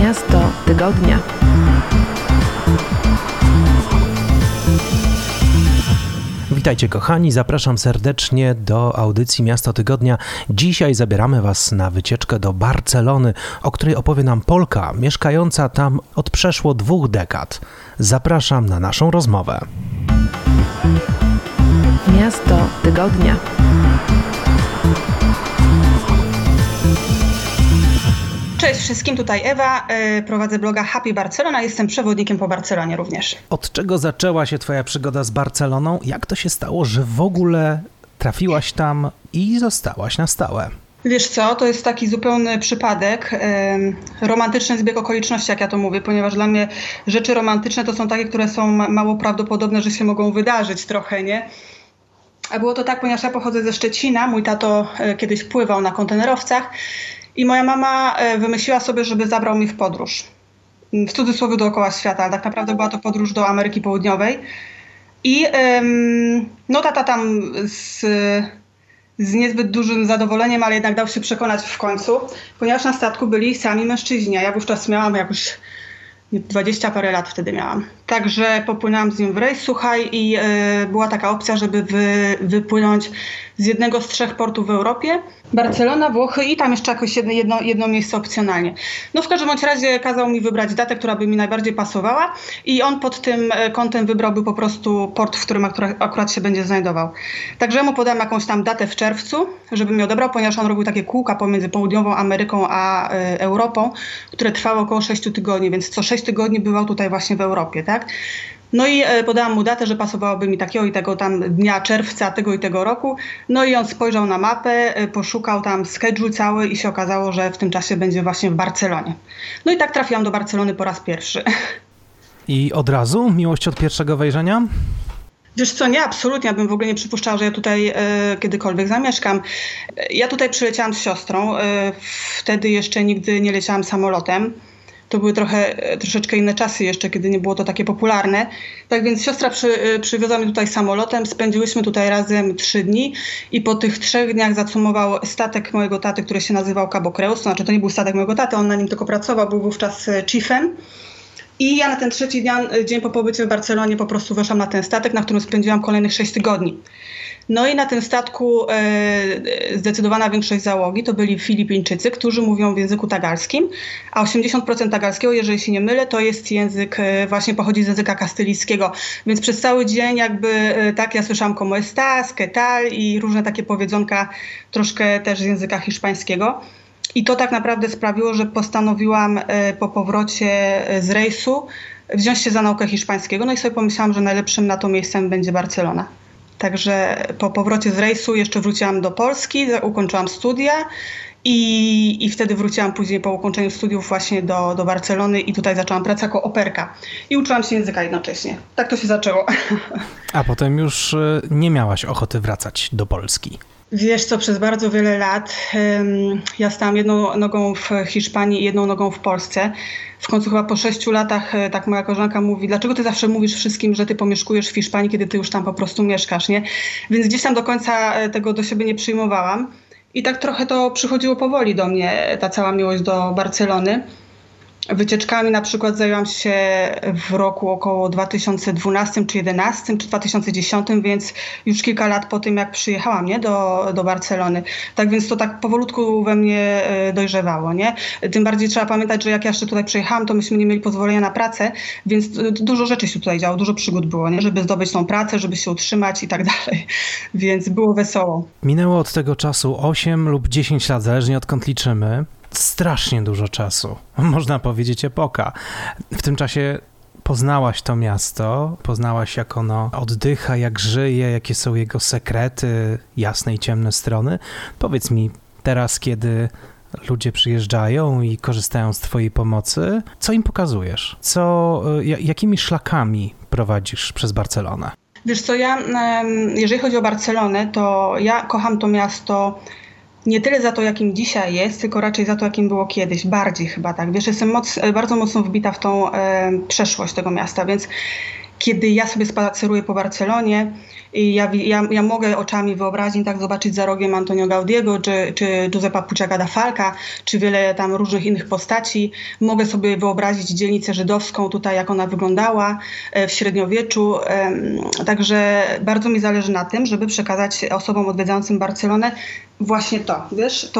Miasto Tygodnia. Witajcie kochani, zapraszam serdecznie do audycji Miasto Tygodnia. Dzisiaj zabieramy Was na wycieczkę do Barcelony, o której opowie nam Polka, mieszkająca tam od przeszło 2 dekad. Zapraszam na naszą rozmowę. Miasto Tygodnia. Cześć wszystkim, tutaj Ewa, prowadzę bloga Happy Barcelona, jestem przewodnikiem po Barcelonie również. Od czego zaczęła się Twoja przygoda z Barceloną? Jak to się stało, że w ogóle trafiłaś tam i zostałaś na stałe? Wiesz co, to jest taki zupełny przypadek, romantyczny zbieg okoliczności, jak ja to mówię, ponieważ dla mnie rzeczy romantyczne to są takie, które są mało prawdopodobne, że się mogą wydarzyć trochę, nie? A było to tak, ponieważ ja pochodzę ze Szczecina, mój tato kiedyś pływał na kontenerowcach, i moja mama wymyśliła sobie, żeby zabrał mnie w podróż. W cudzysłowie dookoła świata, ale tak naprawdę była to podróż do Ameryki Południowej. I tata tam z niezbyt dużym zadowoleniem, ale jednak dał się przekonać w końcu, ponieważ na statku byli sami mężczyźni, a ja wówczas miałam jakoś 20 parę lat wtedy miałam. Także popłynęłam z nim w rejs, słuchaj, i była taka opcja, żeby wypłynąć z jednego z 3 portów w Europie. Barcelona, Włochy i tam jeszcze jakoś jedno miejsce opcjonalnie. No w każdym bądź razie kazał mi wybrać datę, która by mi najbardziej pasowała i on pod tym kątem wybrałby po prostu port, w którym akurat się będzie znajdował. Także mu podałem jakąś tam datę w czerwcu, żeby mi odebrał, ponieważ on robił takie kółka pomiędzy Południową Ameryką a Europą, które trwały około 6 tygodni, więc co 6 tygodni bywał tutaj właśnie w Europie, tak? No i podałam mu datę, że pasowałoby mi takiego i tego tam dnia czerwca tego i tego roku. No i on spojrzał na mapę, poszukał tam schedule cały i się okazało, że w tym czasie będzie właśnie w Barcelonie. No i tak trafiłam do Barcelony po raz pierwszy. I od razu? Miłość od pierwszego wejrzenia? Wiesz co, nie, absolutnie. Ja bym w ogóle nie przypuszczała, że ja tutaj kiedykolwiek zamieszkam. Ja tutaj przyleciałam z siostrą. Wtedy jeszcze nigdy nie leciałam samolotem. To były troszeczkę inne czasy jeszcze, kiedy nie było to takie popularne. Tak więc siostra przywiozła mnie tutaj samolotem, spędziłyśmy tutaj razem 3 dni i po tych 3 dniach zacumował statek mojego taty, który się nazywał Cabo Creus. Znaczy to nie był statek mojego taty, on na nim tylko pracował, był wówczas chiefem. I ja na ten 3. dzień po pobycie w Barcelonie po prostu weszłam na ten statek, na którym spędziłam kolejnych 6 tygodni. No i na tym statku zdecydowana większość załogi to byli Filipińczycy, którzy mówią w języku tagalskim, a 80% tagalskiego, jeżeli się nie mylę, to jest język, właśnie pochodzi z języka kastylijskiego. Więc przez cały dzień jakby tak ja słyszałam como estás, qué tal i różne takie powiedzonka troszkę też z języka hiszpańskiego. I to tak naprawdę sprawiło, że postanowiłam po powrocie z rejsu wziąć się za naukę hiszpańskiego. No i sobie pomyślałam, że najlepszym na to miejscem będzie Barcelona. Także po powrocie z rejsu jeszcze wróciłam do Polski, ukończyłam studia i wtedy wróciłam później po ukończeniu studiów właśnie do Barcelony i tutaj zaczęłam pracę jako operka. I uczyłam się języka jednocześnie. Tak to się zaczęło. A potem już nie miałaś ochoty wracać do Polski. Wiesz co, przez bardzo wiele lat ja stałam jedną nogą w Hiszpanii i jedną nogą w Polsce. W końcu chyba po 6 latach tak moja koleżanka mówi, dlaczego ty zawsze mówisz wszystkim, że ty pomieszkujesz w Hiszpanii, kiedy ty już tam po prostu mieszkasz, nie? Więc gdzieś tam do końca tego do siebie nie przyjmowałam. I tak trochę to przychodziło powoli do mnie, ta cała miłość do Barcelony. Wycieczkami na przykład zajęłam się w roku około 2012 czy 2011 czy 2010, więc już kilka lat po tym, jak przyjechałam, nie, do Barcelony. Tak więc to tak powolutku we mnie dojrzewało, nie? Tym bardziej trzeba pamiętać, że jak ja jeszcze tutaj przyjechałam, to myśmy nie mieli pozwolenia na pracę, więc dużo rzeczy się tutaj działo, dużo przygód było, nie? Żeby zdobyć tą pracę, żeby się utrzymać i tak dalej, więc było wesoło. Minęło od tego czasu 8 lub 10 lat, zależnie odkąd liczymy. Strasznie dużo czasu, można powiedzieć epoka. W tym czasie poznałaś to miasto, poznałaś jak ono oddycha, jak żyje, jakie są jego sekrety, jasne i ciemne strony. Powiedz mi teraz, kiedy ludzie przyjeżdżają i korzystają z twojej pomocy, co im pokazujesz? Jakimi szlakami prowadzisz przez Barcelonę? Wiesz co, ja, jeżeli chodzi o Barcelonę, to ja kocham to miasto nie tyle za to, jakim dzisiaj jest, tylko raczej za to, jakim było kiedyś. Bardziej chyba tak. Wiesz, jestem bardzo mocno wbita w tą przeszłość tego miasta, więc kiedy ja sobie spaceruję po Barcelonie i ja mogę oczami wyobraźni tak zobaczyć za rogiem Antonio Gaudiego, czy Giuseppa Pucia Cadafalca, czy wiele tam różnych innych postaci. Mogę sobie wyobrazić dzielnicę żydowską tutaj, jak ona wyglądała w średniowieczu. Także bardzo mi zależy na tym, żeby przekazać osobom odwiedzającym Barcelonę właśnie to. Wiesz,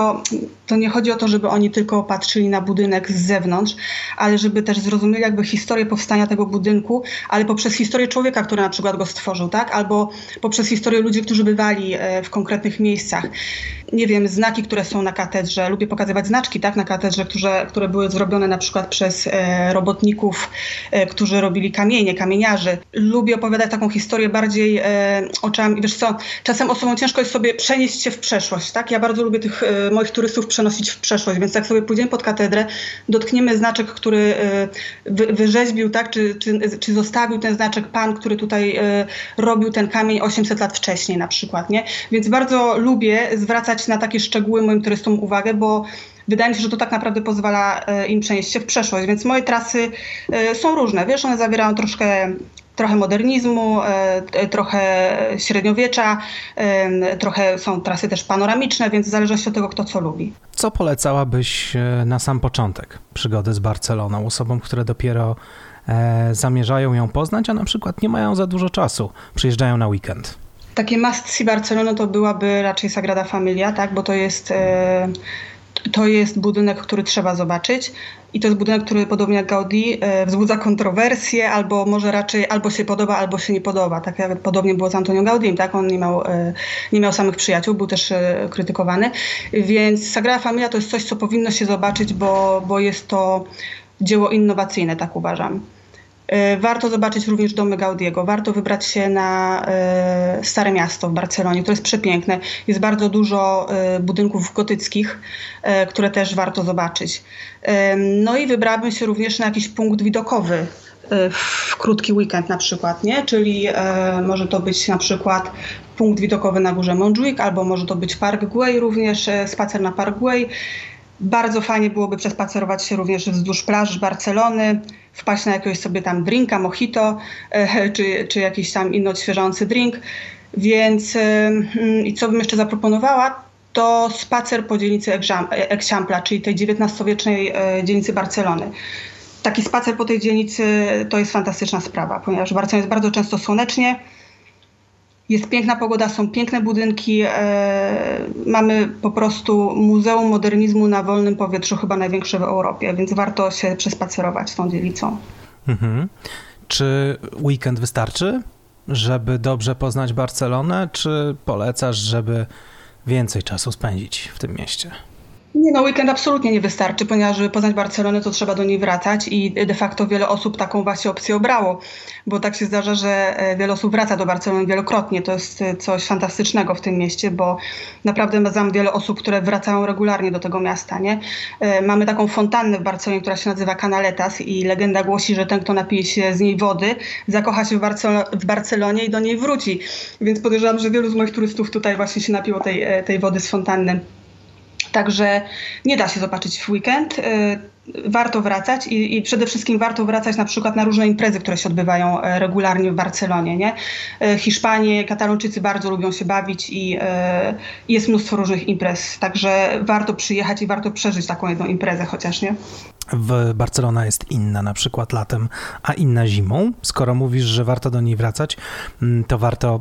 to nie chodzi o to, żeby oni tylko patrzyli na budynek z zewnątrz, ale żeby też zrozumieli jakby historię powstania tego budynku, ale poprzez historię człowieka, który na przykład go stworzył, tak? Albo poprzez historię ludzi, którzy bywali w konkretnych miejscach. Nie wiem, znaki, które są na katedrze. Lubię pokazywać znaczki, tak? Na katedrze, które były zrobione na przykład przez robotników, którzy robili kamienie, kamieniarzy. Lubię opowiadać taką historię bardziej oczami. Wiesz co, czasem osobom ciężko jest sobie przenieść się w przeszłość, tak? Ja bardzo lubię tych moich turystów przenosić w przeszłość, więc jak sobie pójdziemy pod katedrę, dotkniemy znaczek, który wyrzeźbił, tak? Czy zostawił ten znaczek pan, który tutaj robił ten kamień 800 lat wcześniej na przykład, nie? Więc bardzo lubię zwracać na takie szczegóły moim turystom uwagę, bo wydaje mi się, że to tak naprawdę pozwala im przenieść się w przeszłość. Więc moje trasy są różne, wiesz, one zawierają trochę modernizmu, trochę średniowiecza, trochę są trasy też panoramiczne, więc w zależności od tego, kto co lubi. Co polecałabyś na sam początek przygody z Barceloną osobom, które dopiero zamierzają ją poznać, a na przykład nie mają za dużo czasu, przyjeżdżają na weekend? Takie must-see Barcelony to byłaby raczej Sagrada Familia, tak? Bo to jest budynek, który trzeba zobaczyć. I to jest budynek, który podobnie jak Gaudí wzbudza kontrowersje, albo może raczej albo się podoba, albo się nie podoba. Tak jak podobnie było z Antonio Gaudím, tak? On nie miał samych przyjaciół, był też krytykowany. Więc Sagrada Familia to jest coś, co powinno się zobaczyć, bo jest to dzieło innowacyjne, tak uważam. Warto zobaczyć również domy Gaudiego, warto wybrać się na Stare Miasto w Barcelonie, które jest przepiękne. Jest bardzo dużo budynków gotyckich, które też warto zobaczyć. No i wybrałabym się również na jakiś punkt widokowy w krótki weekend na przykład, nie? Czyli może to być na przykład punkt widokowy na górze Montjuïc, albo może to być Park Güell również, spacer na Park Güell. Bardzo fajnie byłoby przespacerować się również wzdłuż plaż Barcelony, wpaść na jakiegoś sobie tam drinka, mojito, czy jakiś tam inny odświeżający drink. Więc i co bym jeszcze zaproponowała, to spacer po dzielnicy Eixample, czyli tej XIX-wiecznej dzielnicy Barcelony. Taki spacer po tej dzielnicy to jest fantastyczna sprawa, ponieważ w Barcelonie jest bardzo często słonecznie, jest piękna pogoda, są piękne budynki, mamy po prostu Muzeum Modernizmu na wolnym powietrzu, chyba największe w Europie, więc warto się przespacerować tą dzielnicą. Mhm. Czy weekend wystarczy, żeby dobrze poznać Barcelonę, czy polecasz, żeby więcej czasu spędzić w tym mieście? Nie, no weekend absolutnie nie wystarczy, ponieważ żeby poznać Barcelonę, to trzeba do niej wracać i de facto wiele osób taką właśnie opcję obrało, bo tak się zdarza, że wiele osób wraca do Barcelony wielokrotnie. To jest coś fantastycznego w tym mieście, bo naprawdę znam wiele osób, które wracają regularnie do tego miasta, nie? Mamy taką fontannę w Barcelonie, która się nazywa Canaletas i legenda głosi, że ten, kto napije się z niej wody, zakocha się w Barcelonie i do niej wróci. Więc podejrzewam, że wielu z moich turystów tutaj właśnie się napiło tej wody z fontanny. Także nie da się zobaczyć w weekend, warto wracać i przede wszystkim warto wracać na przykład na różne imprezy, które się odbywają regularnie w Barcelonie, nie? Hiszpanie, Katalończycy bardzo lubią się bawić i jest mnóstwo różnych imprez, także warto przyjechać i warto przeżyć taką jedną imprezę chociaż, nie? Barcelona jest inna na przykład latem, a inna zimą. Skoro mówisz, że warto do niej wracać, to warto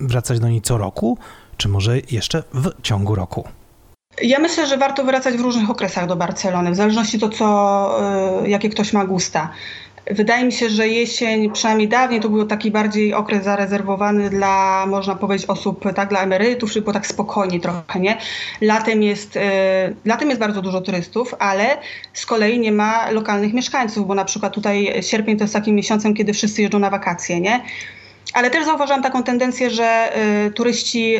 wracać do niej co roku, czy może jeszcze w ciągu roku? Ja myślę, że warto wracać w różnych okresach do Barcelony, w zależności od jakie ktoś ma gusta. Wydaje mi się, że jesień, przynajmniej dawniej, to był taki bardziej okres zarezerwowany dla, można powiedzieć, osób, tak, dla emerytów, czyli było tak spokojnie trochę, nie? Latem jest bardzo dużo turystów, ale z kolei nie ma lokalnych mieszkańców, bo na przykład tutaj sierpień to jest takim miesiącem, kiedy wszyscy jeżdżą na wakacje, nie? Ale też zauważyłam taką tendencję, że turyści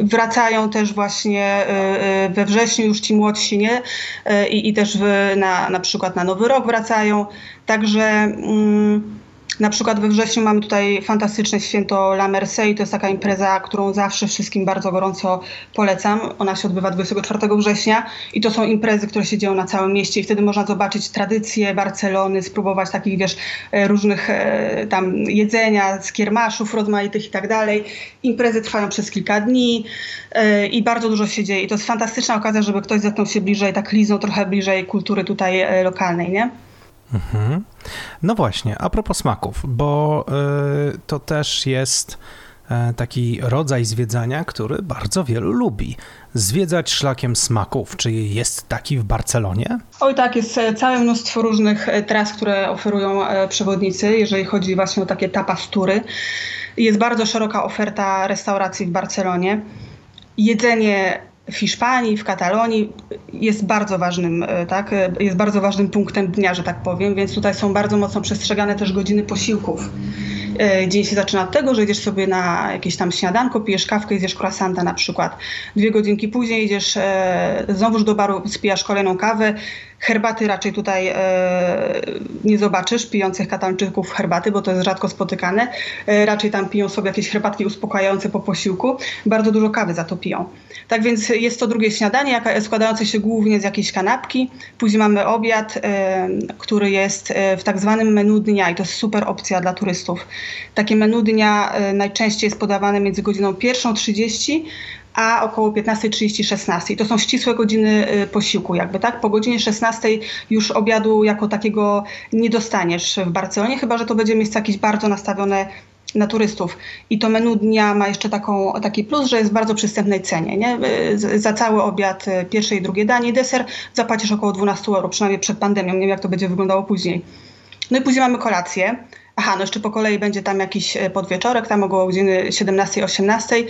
wracają też właśnie we wrześniu, już ci młodsi, nie? I też na przykład na Nowy Rok wracają. Także Na przykład we wrześniu mamy tutaj fantastyczne święto La Mercè i to jest taka impreza, którą zawsze wszystkim bardzo gorąco polecam. Ona się odbywa 24 września i to są imprezy, które się dzieją na całym mieście i wtedy można zobaczyć tradycje Barcelony, spróbować takich, wiesz, różnych tam jedzenia, skiermaszów rozmaitych i tak dalej. Imprezy trwają przez kilka dni i bardzo dużo się dzieje i to jest fantastyczna okazja, żeby ktoś zetknął się bliżej, tak liznął trochę bliżej kultury tutaj lokalnej, nie? Mhm. No właśnie, a propos smaków, bo to też jest taki rodzaj zwiedzania, który bardzo wielu lubi. Zwiedzać szlakiem smaków. Czy jest taki w Barcelonie? Oj tak, jest całe mnóstwo różnych tras, które oferują przewodnicy, jeżeli chodzi właśnie o takie tapas tury. Jest bardzo szeroka oferta restauracji w Barcelonie. Jedzenie w Hiszpanii, w Katalonii jest bardzo ważnym, tak? Jest bardzo ważnym punktem dnia, że tak powiem, więc tutaj są bardzo mocno przestrzegane też godziny posiłków. Dzień się zaczyna od tego, że idziesz sobie na jakieś tam śniadanko, pijesz kawkę i zjesz croissanta na przykład. 2 godzinki później idziesz znowuż do baru, spijasz kolejną kawę. Herbaty raczej tutaj nie zobaczysz, pijących Katalończyków herbaty, bo to jest rzadko spotykane. Raczej tam piją sobie jakieś herbatki uspokajające po posiłku. Bardzo dużo kawy za to piją. Tak więc jest to drugie śniadanie, składające się głównie z jakiejś kanapki. Później mamy obiad, który jest w tak zwanym menu dnia i to jest super opcja dla turystów. Takie menu dnia najczęściej jest podawane między godziną 1:30 a około 15:30-16. I to są ścisłe godziny posiłku jakby, tak? Po godzinie 16 już obiadu jako takiego nie dostaniesz w Barcelonie, chyba że to będzie miejsce jakieś bardzo nastawione na turystów. I to menu dnia ma jeszcze taki plus, że jest w bardzo przystępnej cenie, nie? Za cały obiad, pierwsze i drugie danie, deser zapłacisz około 12 €, przynajmniej przed pandemią. Nie wiem, jak to będzie wyglądało później. No i później mamy kolację. Aha, no jeszcze po kolei będzie tam jakiś podwieczorek, tam około godziny 17-18.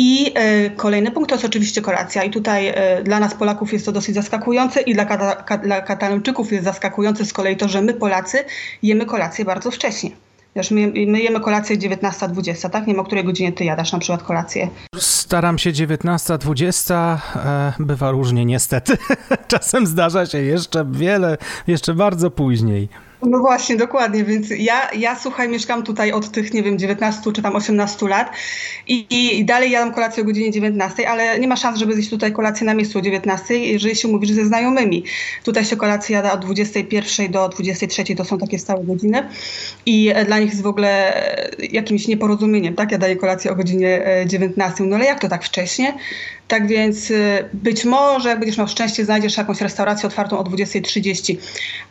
I kolejny punkt to jest oczywiście kolacja. I tutaj dla nas Polaków jest to dosyć zaskakujące i dla Katalończyków jest zaskakujące z kolei to, że my Polacy jemy kolację bardzo wcześnie. Wiesz, my jemy kolację 19:20, tak? Nie wiem, o której godzinie ty jadasz na przykład kolację. Staram się 19:20, bywa różnie niestety. Czasem zdarza się jeszcze bardzo później. No właśnie, dokładnie, więc ja słuchaj, mieszkam tutaj od tych, nie wiem, 19 czy tam 18 lat i dalej jadam kolację o godzinie 19, ale nie ma szans, żeby zjeść tutaj kolację na miejscu o 19, jeżeli się mówisz ze znajomymi. Tutaj się kolację jada od 21 do 23, to są takie stałe godziny i dla nich jest w ogóle jakimś nieporozumieniem, tak? Ja daję kolację o godzinie 19, no ale jak to tak wcześnie? Tak więc być może, jak będziesz miał szczęście, znajdziesz jakąś restaurację otwartą o 20:30.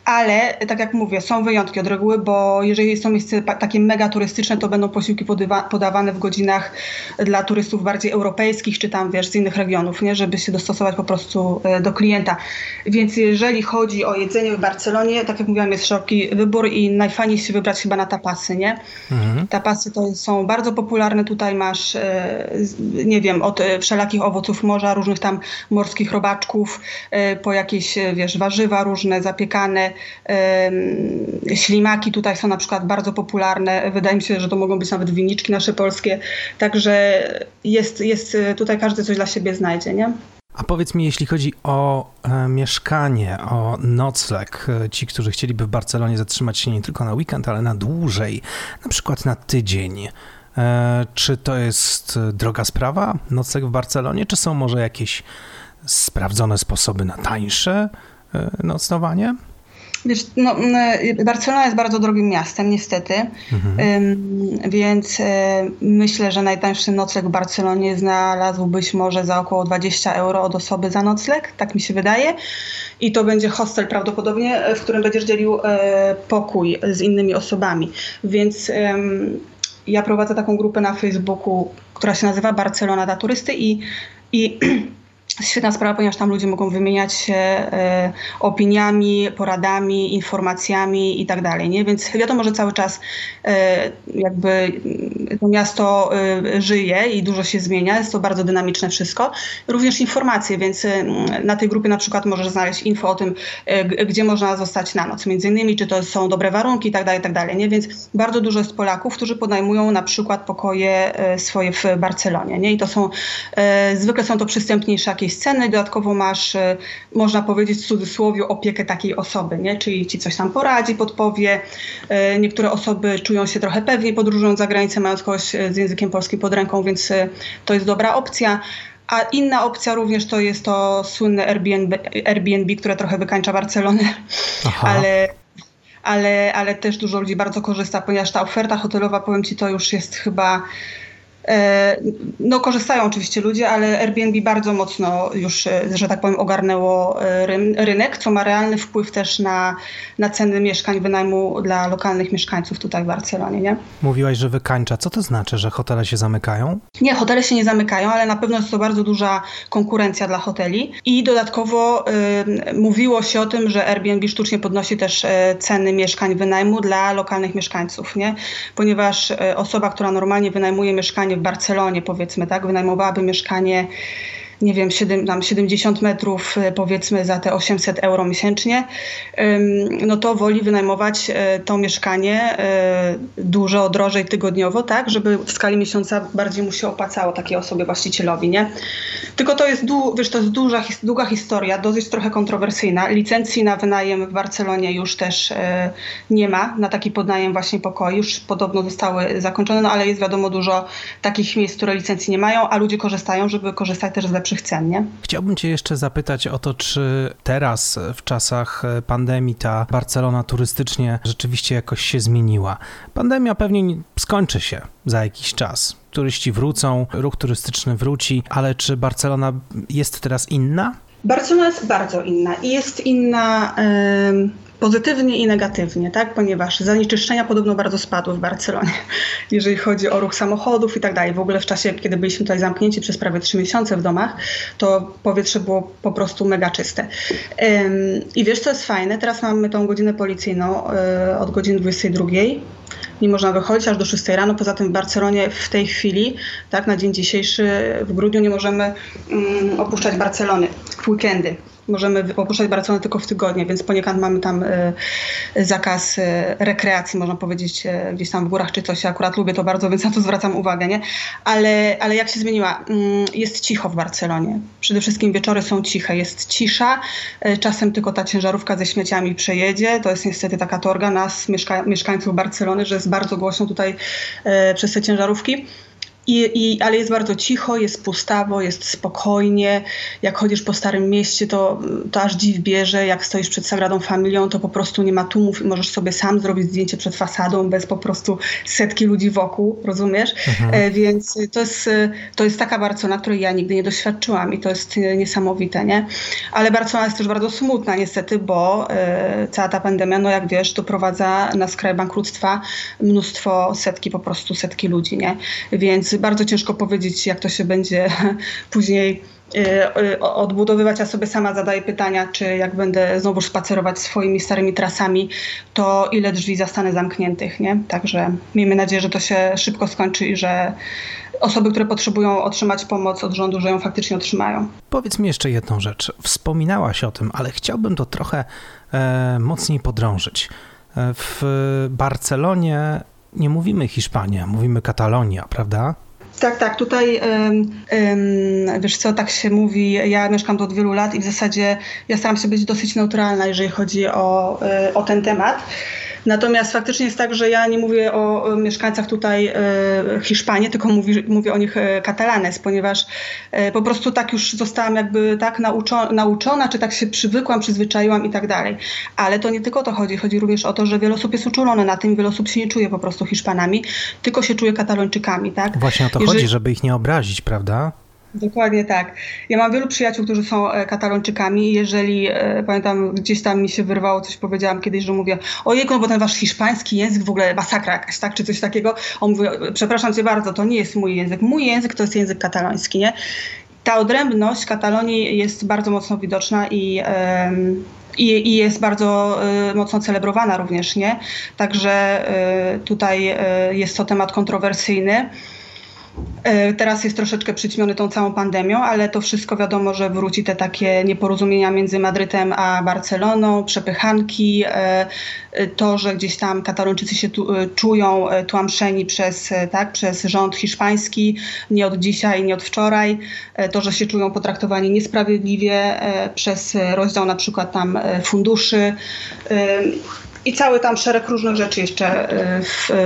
Ale tak jak mówię, są wyjątki od reguły, bo jeżeli są miejsca takie mega turystyczne, to będą posiłki podawane w godzinach dla turystów bardziej europejskich, czy tam, wiesz, z innych regionów, nie? Żeby się dostosować po prostu do klienta. Więc jeżeli chodzi o jedzenie w Barcelonie, tak jak mówiłam, jest szeroki wybór i najfajniej się wybrać chyba na tapasy, nie? Mhm. Tapasy to są bardzo popularne. Tutaj masz, nie wiem, od wszelakich owoców morza, różnych tam morskich robaczków, po jakieś, wiesz, warzywa różne, zapiekane, ślimaki tutaj są na przykład bardzo popularne, wydaje mi się, że to mogą być nawet winiczki nasze polskie, także jest tutaj każdy coś dla siebie znajdzie, nie? A powiedz mi, jeśli chodzi o mieszkanie, o nocleg, ci, którzy chcieliby w Barcelonie zatrzymać się nie tylko na weekend, ale na dłużej, na przykład na tydzień, czy to jest droga sprawa, nocleg w Barcelonie, czy są może jakieś sprawdzone sposoby na tańsze noclegowanie? Wiesz, no, Barcelona jest bardzo drogim miastem, niestety, więc myślę, że najtańszy nocleg w Barcelonie znalazłbyś może za około 20 € od osoby za nocleg, tak mi się wydaje. I to będzie hostel prawdopodobnie, w którym będziesz dzielił pokój z innymi osobami, więc... Ja prowadzę taką grupę na Facebooku, która się nazywa Barcelona dla turysty i świetna sprawa, ponieważ tam ludzie mogą wymieniać się opiniami, poradami, informacjami i tak dalej, nie? Więc wiadomo, że cały czas jakby to miasto żyje i dużo się zmienia, jest to bardzo dynamiczne wszystko. Również informacje, więc na tej grupie na przykład możesz znaleźć info o tym, gdzie można zostać na noc, między innymi, czy to są dobre warunki i tak dalej, nie? Więc bardzo dużo jest Polaków, którzy podejmują na przykład pokoje swoje w Barcelonie, nie? I to są, zwykle są to przystępniejsze jakieś jakiejś sceny, dodatkowo masz, można powiedzieć w cudzysłowie, opiekę takiej osoby, nie? Czyli ci coś tam poradzi, podpowie. Niektóre osoby czują się trochę pewniej podróżując za granicę, mając kogoś z językiem polskim pod ręką, więc to jest dobra opcja. A inna opcja również to jest to słynne Airbnb, które trochę wykańcza Barcelonę, ale też dużo ludzi bardzo korzysta, ponieważ ta oferta hotelowa, powiem ci, to już jest chyba... No korzystają oczywiście ludzie, ale Airbnb bardzo mocno już, że tak powiem, ogarnęło rynek, co ma realny wpływ też na ceny mieszkań, wynajmu dla lokalnych mieszkańców tutaj w Barcelonie, nie? Mówiłaś, że wykańcza. Co to znaczy, że hotele się zamykają? Nie, hotele się nie zamykają, ale na pewno jest to bardzo duża konkurencja dla hoteli i dodatkowo mówiło się o tym, że Airbnb sztucznie podnosi też ceny mieszkań wynajmu dla lokalnych mieszkańców, nie? Ponieważ osoba, która normalnie wynajmuje mieszkanie w Barcelonie, powiedzmy, tak, wynajmowałaby mieszkanie, nie wiem, 70 metrów, powiedzmy, za te 800 euro miesięcznie, no to woli wynajmować to mieszkanie dużo drożej tygodniowo, tak, żeby w skali miesiąca bardziej mu się opłacało takiej osobie, właścicielowi, nie? Tylko to jest, wiesz, to jest długa historia, dosyć trochę kontrowersyjna. Licencji na wynajem w Barcelonie już też nie ma, na taki podnajem właśnie pokoi. Już podobno zostały zakończone, no ale jest wiadomo dużo takich miejsc, które licencji nie mają, a ludzie korzystają, żeby korzystać też z lepszych cen, nie? Chciałbym cię jeszcze zapytać o to, czy teraz w czasach pandemii ta Barcelona turystycznie rzeczywiście jakoś się zmieniła. Pandemia pewnie skończy się za jakiś czas. Turyści wrócą, ruch turystyczny wróci, ale czy Barcelona jest teraz inna? Barcelona jest bardzo inna i jest inna pozytywnie i negatywnie, tak? Ponieważ zanieczyszczenia podobno bardzo spadły w Barcelonie, jeżeli chodzi o ruch samochodów i tak dalej. W ogóle w czasie, kiedy byliśmy tutaj zamknięci przez prawie 3 miesiące w domach, to powietrze było po prostu mega czyste. I wiesz, co jest fajne? Teraz mamy tą godzinę policyjną od godziny 22. Nie można wychodzić aż do 6 rano. Poza tym w Barcelonie w tej chwili, tak, na dzień dzisiejszy w grudniu nie możemy opuszczać Barcelony w weekendy. Możemy opuszczać Barcelonę tylko w tygodnie, więc poniekąd mamy tam zakaz rekreacji, można powiedzieć, gdzieś tam w górach czy coś. Ja akurat lubię to bardzo, więc na to zwracam uwagę, nie? Ale jak się zmieniła? Jest cicho w Barcelonie. Przede wszystkim wieczory są ciche. Jest cisza. Czasem tylko ta ciężarówka ze śmieciami przejedzie. To jest niestety taka torga nas, mieszkańców Barcelony, że jest bardzo głośno tutaj przez te ciężarówki. Ale jest bardzo cicho, jest pustawo, jest spokojnie. Jak chodzisz po Starym Mieście, to aż dziw bierze. Jak stoisz przed Sagradą Familią, to po prostu nie ma tłumów i możesz sobie sam zrobić zdjęcie przed fasadą bez po prostu setki ludzi wokół, rozumiesz? Mhm. Więc to jest taka Barcelona, której ja nigdy nie doświadczyłam i to jest niesamowite, nie? Ale Barcelona jest też bardzo smutna niestety, bo cała ta pandemia, no jak wiesz, doprowadza na skraj bankructwa setki ludzi, nie? Więc bardzo ciężko powiedzieć, jak to się będzie później odbudowywać. Ja sobie sama zadaję pytania, czy jak będę znowu spacerować swoimi starymi trasami, to ile drzwi zastanę zamkniętych, nie? Także miejmy nadzieję, że to się szybko skończy i że osoby, które potrzebują otrzymać pomoc od rządu, że ją faktycznie otrzymają. Powiedz mi jeszcze jedną rzecz. Wspominałaś o tym, ale chciałbym to trochę mocniej podrążyć. W Barcelonie nie mówimy Hiszpania, mówimy Katalonia, prawda? Tak, tutaj wiesz co, tak się mówi, ja mieszkam tu od wielu lat i w zasadzie ja staram się być dosyć neutralna, jeżeli chodzi o ten temat. Natomiast faktycznie jest tak, że ja nie mówię o mieszkańcach tutaj Hiszpanii, tylko mówię o nich Catalanes, ponieważ po prostu tak już zostałam jakby tak nauczona, czy tak się przywykłam, przyzwyczaiłam i tak dalej. Ale to nie tylko o to chodzi. Chodzi również o to, że wiele osób jest uczulone na tym, wiele osób się nie czuje po prostu Hiszpanami, tylko się czuje Katalończykami, tak? Właśnie o to chodzi, żeby ich nie obrazić, prawda? Dokładnie tak. Ja mam wielu przyjaciół, którzy są Katalończykami i jeżeli, pamiętam, gdzieś tam mi się wyrwało, coś powiedziałam kiedyś, że mówię, ojejku, no bo ten wasz hiszpański język w ogóle masakra jakaś, tak, czy coś takiego. On mówi, przepraszam cię bardzo, to nie jest mój język. Mój język to jest język kataloński, nie? Ta odrębność Katalonii jest bardzo mocno widoczna i jest bardzo mocno celebrowana również, nie? Także tutaj jest to temat kontrowersyjny. Teraz jest troszeczkę przyćmiony tą całą pandemią, ale to wszystko wiadomo, że wróci te takie nieporozumienia między Madrytem a Barceloną, przepychanki, to, że gdzieś tam Katalończycy się czują tłamszeni przez rząd hiszpański, nie od dzisiaj, nie od wczoraj, to, że się czują potraktowani niesprawiedliwie przez rozdział na przykład tam funduszy. I cały tam szereg różnych rzeczy jeszcze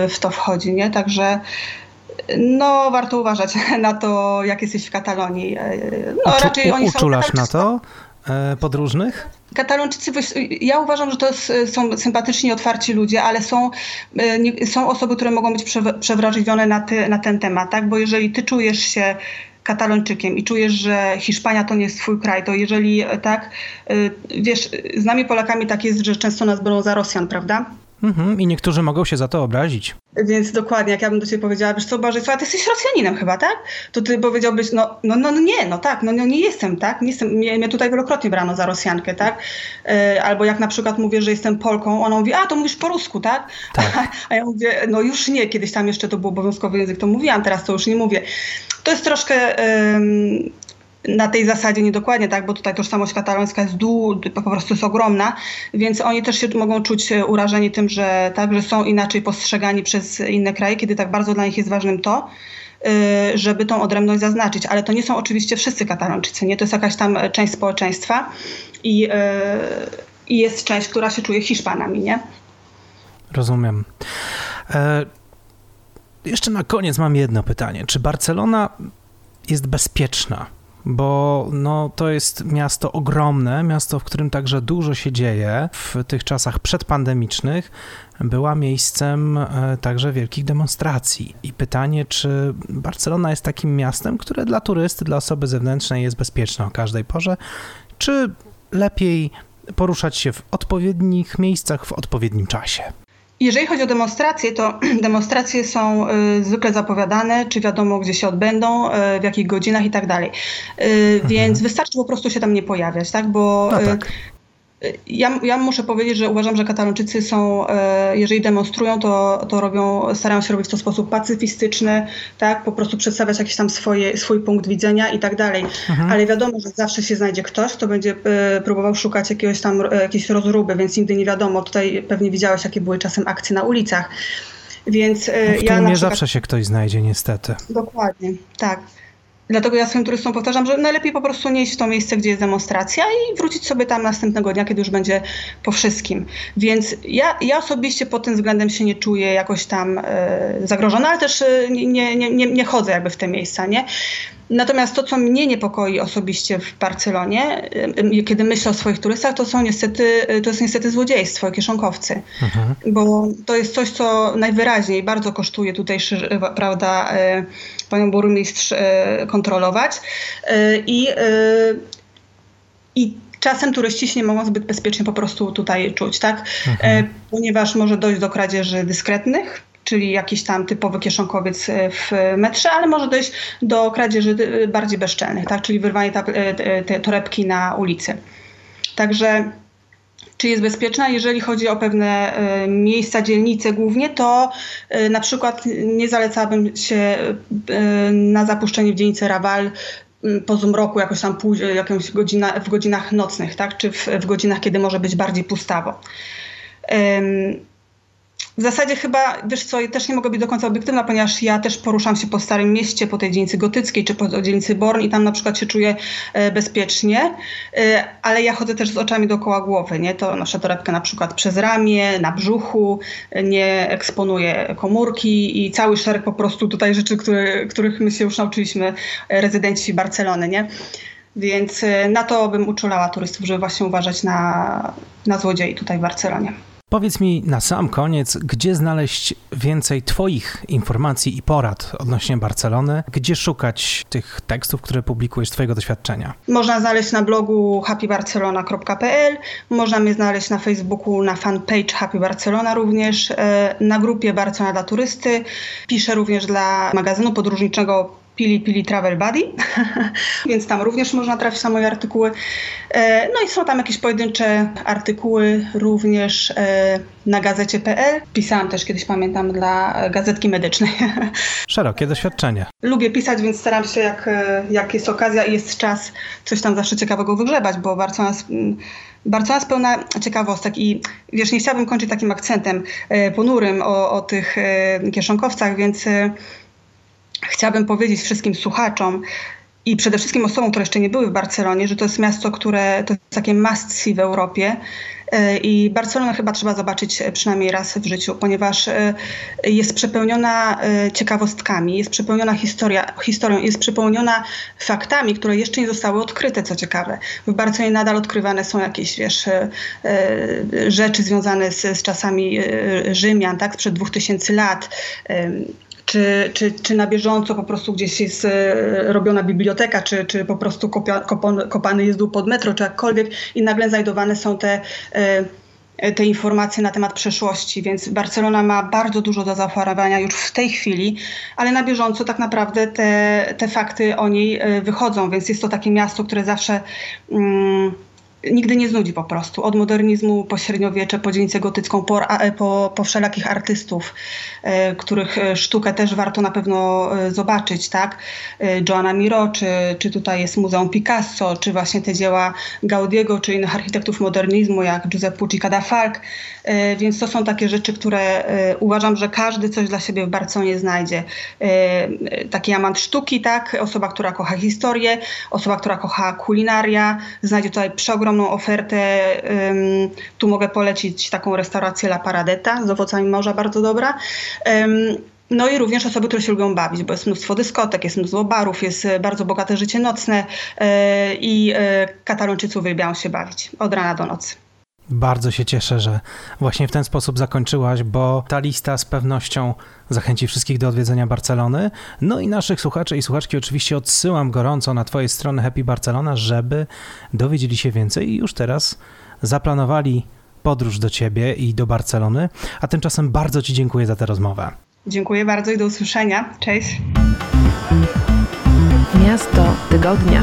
w to wchodzi, nie? Także no, warto uważać na to, jak jesteś w Katalonii. No, raczej oni uczulasz na to podróżnych? Katalończycy, ja uważam, że to są sympatyczni, otwarci ludzie, ale są osoby, które mogą być przewrażliwione na ten temat, tak? Bo jeżeli ty czujesz się Katalończykiem i czujesz, że Hiszpania to nie jest twój kraj, to jeżeli tak, wiesz, z nami Polakami tak jest, że często nas biorą za Rosjan, prawda? I niektórzy mogą się za to obrazić. Więc dokładnie, jak ja bym do ciebie powiedziała, wiesz co, Boże, a ty jesteś Rosjaninem chyba, tak? To ty powiedziałbyś, nie jestem. Mnie tutaj wielokrotnie brano za Rosjankę, tak? Albo jak na przykład mówię, że jestem Polką, ona mówi, a to mówisz po rusku, tak? A ja mówię, no już nie, kiedyś tam jeszcze to był obowiązkowy język, to mówiłam, teraz to już nie mówię. To jest troszkę... na tej zasadzie niedokładnie, tak, bo tutaj tożsamość katalońska jest po prostu jest ogromna, więc oni też się mogą czuć urażeni tym, że, tak, że są inaczej postrzegani przez inne kraje, kiedy tak bardzo dla nich jest ważnym to, żeby tą odrębność zaznaczyć. Ale to nie są oczywiście wszyscy Katalończycy, nie? To jest jakaś tam część społeczeństwa i jest część, która się czuje Hiszpanami, nie? Rozumiem. Jeszcze na koniec mam jedno pytanie. Czy Barcelona jest bezpieczna? Bo no, to jest miasto ogromne, miasto, w którym także dużo się dzieje. W tych czasach przedpandemicznych była miejscem także wielkich demonstracji. I pytanie, czy Barcelona jest takim miastem, które dla turysty, dla osoby zewnętrznej jest bezpieczne o każdej porze, czy lepiej poruszać się w odpowiednich miejscach w odpowiednim czasie? Jeżeli chodzi o demonstracje, to demonstracje są zwykle zapowiadane, czy wiadomo, gdzie się odbędą, w jakich godzinach i tak dalej. Więc wystarczy po prostu się tam nie pojawiać, tak? Bo ja muszę powiedzieć, że uważam, że Katalończycy są, jeżeli demonstrują, to starają się robić to w sposób pacyfistyczny, tak? Po prostu przedstawiać jakiś tam swój punkt widzenia i tak dalej. Ale wiadomo, że zawsze się znajdzie ktoś, kto będzie próbował szukać jakiejś rozruby, więc nigdy nie wiadomo. Tutaj pewnie widziałeś, jakie były czasem akcje na ulicach. Więc zawsze się ktoś znajdzie, niestety. Dokładnie, tak. Dlatego ja swoim turystom powtarzam, że najlepiej po prostu nie iść w to miejsce, gdzie jest demonstracja i wrócić sobie tam następnego dnia, kiedy już będzie po wszystkim. Więc ja osobiście pod tym względem się nie czuję jakoś tam zagrożona, ale też nie chodzę jakby w te miejsca, nie? Natomiast to, co mnie niepokoi osobiście w Barcelonie, kiedy myślę o swoich turystach, to jest niestety złodziejstwo, kieszonkowcy. Bo to jest coś, co najwyraźniej bardzo kosztuje tutejszy, prawda, panią burmistrz kontrolować. I czasem turyści się nie mogą zbyt bezpiecznie po prostu tutaj czuć, tak? Ponieważ może dojść do kradzieży dyskretnych, czyli jakiś tam typowy kieszonkowiec w metrze, ale może dojść do kradzieży bardziej bezczelnych, tak? Czyli wyrwanie te torebki na ulicy. Także czy jest bezpieczna? Jeżeli chodzi o pewne miejsca, dzielnice głównie, to na przykład nie zalecałabym się na zapuszczenie w dzielnicy Raval po zmroku, jakoś tam w godzinach nocnych, tak? Czy w godzinach, kiedy może być bardziej pustawo. W zasadzie chyba, wiesz co, też nie mogę być do końca obiektywna, ponieważ ja też poruszam się po Starym Mieście, po tej dzielnicy gotyckiej czy po dzielnicy Born i tam na przykład się czuję bezpiecznie, ale ja chodzę też z oczami dookoła głowy, nie? To noszę torebkę na przykład przez ramię, na brzuchu, nie eksponuję komórki i cały szereg po prostu tutaj rzeczy, których my się już nauczyliśmy, rezydenci Barcelony, nie? Więc na to bym uczulała turystów, żeby właśnie uważać na złodziei tutaj w Barcelonie. Powiedz mi na sam koniec, gdzie znaleźć więcej twoich informacji i porad odnośnie Barcelony? Gdzie szukać tych tekstów, które publikujesz z twojego doświadczenia? Można znaleźć na blogu happybarcelona.pl, można mnie znaleźć na Facebooku, na fanpage Happy Barcelona również, na grupie Barcelona dla turysty. Piszę również dla magazynu podróżniczego Pili Travel Buddy, więc tam również można trafić na moje artykuły. No i są tam jakieś pojedyncze artykuły również na gazecie.pl. Pisałam też kiedyś, pamiętam, dla Gazetki Medycznej. Szerokie doświadczenie. Lubię pisać, więc staram się, jak jest okazja i jest czas, coś tam zawsze ciekawego wygrzebać, bo Barcelona jest pełna ciekawostek i wiesz, nie chciałabym kończyć takim akcentem ponurym o tych kieszonkowcach, więc... Chciałabym powiedzieć wszystkim słuchaczom i przede wszystkim osobom, które jeszcze nie były w Barcelonie, że to jest miasto, które to jest takie must see w Europie i Barcelonę chyba trzeba zobaczyć przynajmniej raz w życiu, ponieważ jest przepełniona ciekawostkami, jest przepełniona historią, jest przepełniona faktami, które jeszcze nie zostały odkryte, co ciekawe. W Barcelonie nadal odkrywane są jakieś, wiesz, rzeczy związane z czasami Rzymian, tak, sprzed 2000 lat. Czy na bieżąco po prostu gdzieś jest robiona biblioteka, czy po prostu kopany jest dół pod metro, czy jakkolwiek i nagle znajdowane są te informacje na temat przeszłości, więc Barcelona ma bardzo dużo do zaoferowania już w tej chwili, ale na bieżąco tak naprawdę te fakty o niej wychodzą, więc jest to takie miasto, które zawsze... nigdy nie znudzi po prostu. Od modernizmu po średniowiecze, po dzielnicę gotycką, po wszelakich artystów, których sztukę też warto na pewno zobaczyć, tak? Joanna Miró, czy tutaj jest Muzeum Picasso, czy właśnie te dzieła Gaudiego, czy innych architektów modernizmu, jak Giuseppe Pucci i Cadafalch. Więc to są takie rzeczy, które uważam, że każdy coś dla siebie w Barcelonie znajdzie. Taki amant sztuki, tak? Osoba, która kocha historię, osoba, która kocha kulinaria, znajdzie tutaj przeogromną ofertę. Tu mogę polecić taką restaurację La Paradeta z owocami morza, bardzo dobra. No i również osoby, które się lubią bawić, bo jest mnóstwo dyskotek, jest mnóstwo barów, jest bardzo bogate życie nocne i Katalończycy uwielbiają się bawić od rana do nocy. Bardzo się cieszę, że właśnie w ten sposób zakończyłaś, bo ta lista z pewnością zachęci wszystkich do odwiedzenia Barcelony. No i naszych słuchaczy i słuchaczki oczywiście odsyłam gorąco na Twojej stronę Happy Barcelona, żeby dowiedzieli się więcej i już teraz zaplanowali podróż do Ciebie i do Barcelony. A tymczasem bardzo Ci dziękuję za tę rozmowę. Dziękuję bardzo i do usłyszenia. Cześć. Miasto Tygodnia.